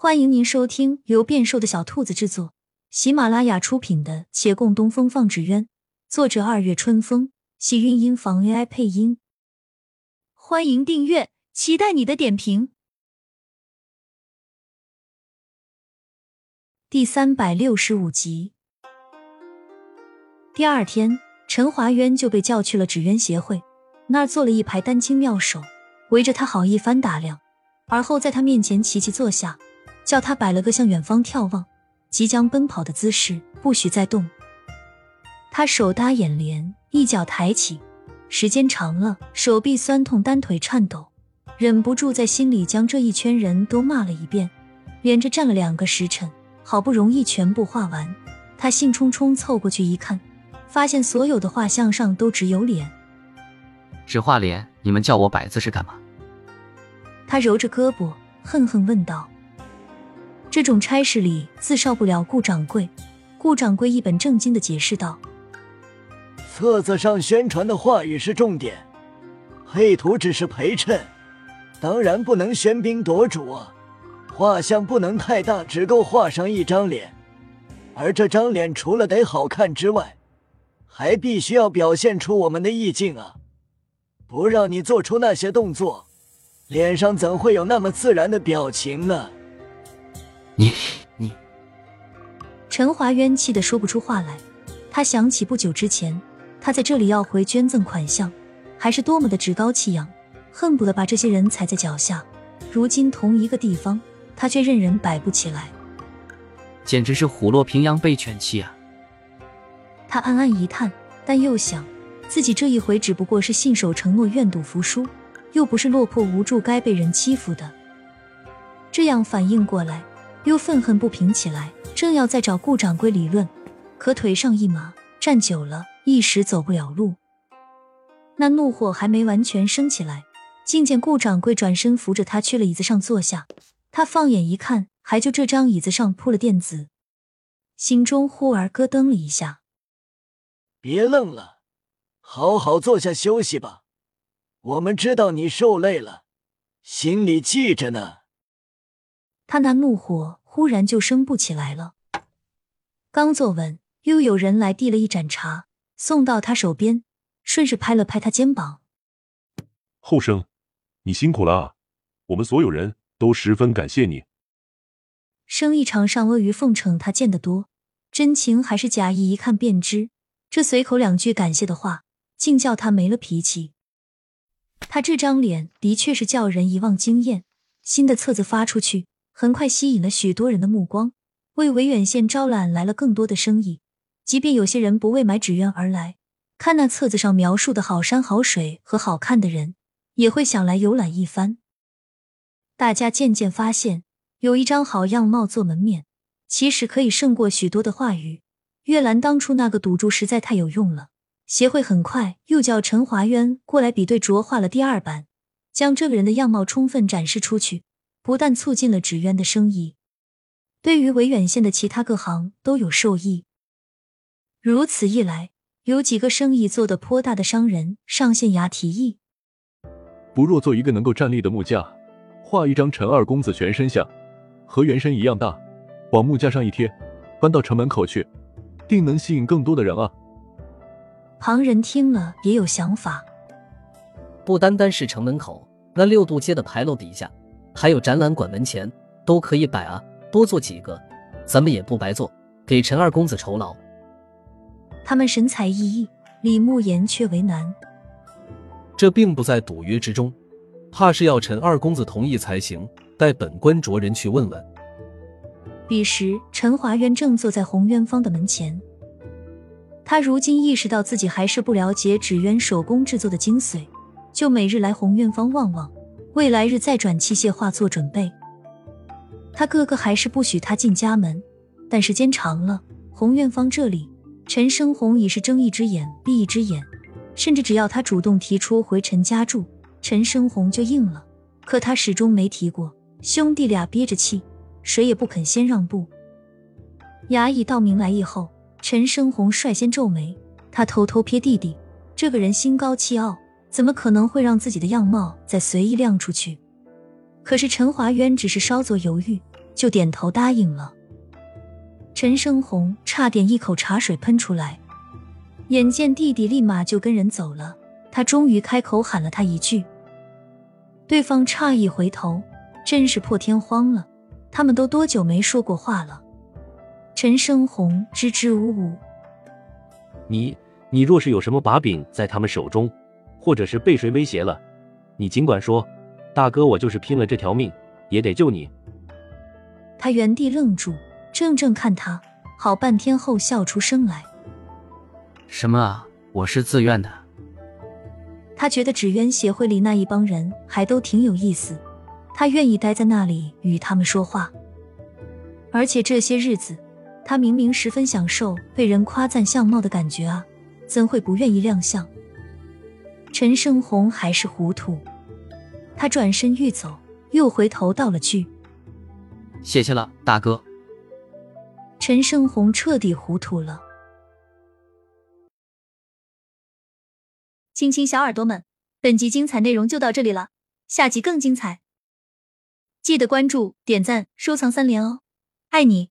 欢迎您收听由变瘦的小兔子制作，喜马拉雅出品的《且共东风放纸鸢》，作者二月春风，喜韵音房 AI 配音。欢迎订阅，期待你的点评。第365集。第二天，陈华渊就被叫去了纸鸢协会，那儿坐了一排丹青妙手，围着他好一番打量，而后在他面前齐齐坐下，叫他摆了个向远方眺望，即将奔跑的姿势，不许再动。他手搭眼帘，一脚抬起，时间长了，手臂酸痛，单腿颤抖，忍不住在心里将这一圈人都骂了一遍，连着站了2个时辰，好不容易全部画完。他兴冲冲凑过去一看，发现所有的画像上都只有脸。只画脸，你们叫我摆姿势干嘛？他揉着胳膊，恨恨问道。这种差事里自少不了顾掌柜。顾掌柜一本正经地解释道：册子上宣传的话语是重点，配图只是陪衬，当然不能喧宾夺主啊。画像不能太大，只够画上一张脸，而这张脸除了得好看之外，还必须要表现出我们的意境啊。不让你做出那些动作，脸上怎会有那么自然的表情呢？你！陈华渊气得说不出话来。他想起不久之前，他在这里要回捐赠款项，还是多么的趾高气扬，恨不得把这些人踩在脚下。如今同一个地方，他却任人摆不起来，简直是虎落平阳被犬欺啊！他暗暗一叹，但又想，自己这一回只不过是信守承诺，愿赌服输，又不是落魄无助该被人欺负的。这样反应过来，又愤恨不平起来，正要再找顾掌柜理论，可腿上一麻，站久了一时走不了路。那怒火还没完全升起来，竟见顾掌柜转身扶着他去了椅子上坐下。他放眼一看，还就这张椅子上铺了垫子，心中忽而咯噔了一下。别愣了，好好坐下休息吧，我们知道你受累了，心里记着呢。他那怒火忽然就升不起来了，刚坐稳，又有人来递了一盏茶送到他手边，顺势拍了拍他肩膀。后生，你辛苦了啊，我们所有人都十分感谢你。生意场上阿谀奉承他见得多，真情还是假意一看便知，这随口2句感谢的话，竟叫他没了脾气。他这张脸的确是叫人一望惊艳，新的册子发出去，很快吸引了许多人的目光，为维远县招揽来了更多的生意。即便有些人不为买纸鸢而来，看那册子上描述的好山好水和好看的人，也会想来游览一番。大家渐渐发现，有一张好样貌做门面，其实可以胜过许多的话语。月兰当初那个赌注实在太有用了。协会很快又叫陈华渊过来比对着画了第2版，将这个人的样貌充分展示出去，不但促进了纸鸢的生意，对于维远县的其他各行都有受益。如此一来，有几个生意做得颇大的商人上县衙提议，不若做一个能够站立的木架，画一张陈二公子全身像，和原身一样大，往木架上一贴，搬到城门口去，定能吸引更多的人啊。旁人听了也有想法，不单单是城门口，那6渡街的牌楼底下，还有展览馆门前，都可以摆啊，多做几个，咱们也不白做，给陈二公子酬劳。他们神采奕奕，李慕言却为难，这并不在赌约之中，怕是要陈二公子同意才行，待本官着人去问问。彼时陈华渊正坐在洪渊坊的门前，他如今意识到自己还是不了解纸鸢手工制作的精髓，就每日来洪渊坊望望，为来日再转器械化做准备。他哥哥还是不许他进家门，但时间长了，洪渊坊这里陈生红已是睁一只眼闭一只眼，甚至只要他主动提出回陈家住，陈生红就应了，可他始终没提过，兄弟俩憋着气，谁也不肯先让步。衙役到明来以后，陈生红率先皱眉，他偷偷瞥弟弟，这个人心高气傲，怎么可能会让自己的样貌再随意亮出去？可是陈华渊只是稍作犹豫，就点头答应了。陈生红差点一口茶水喷出来，眼见弟弟立马就跟人走了，他终于开口喊了他一句。对方诧异回头，真是破天荒了，他们都多久没说过话了。陈生红支支吾吾，你若是有什么把柄在他们手中，或者是被谁威胁了，你尽管说，大哥我就是拼了这条命也得救你。他原地愣住，怔看他，好半天后笑出声来。什么啊，我是自愿的。他觉得纸鸢协会里那一帮人还都挺有意思，他愿意待在那里与他们说话。而且这些日子，他明明十分享受被人夸赞相貌的感觉啊，怎会不愿意亮相？陈胜红还是糊涂，他转身欲走，又回头道了句：“谢谢了，大哥。”陈胜红彻底糊涂了。亲亲小耳朵们，本集精彩内容就到这里了，下集更精彩，记得关注、点赞、收藏3连哦，爱你。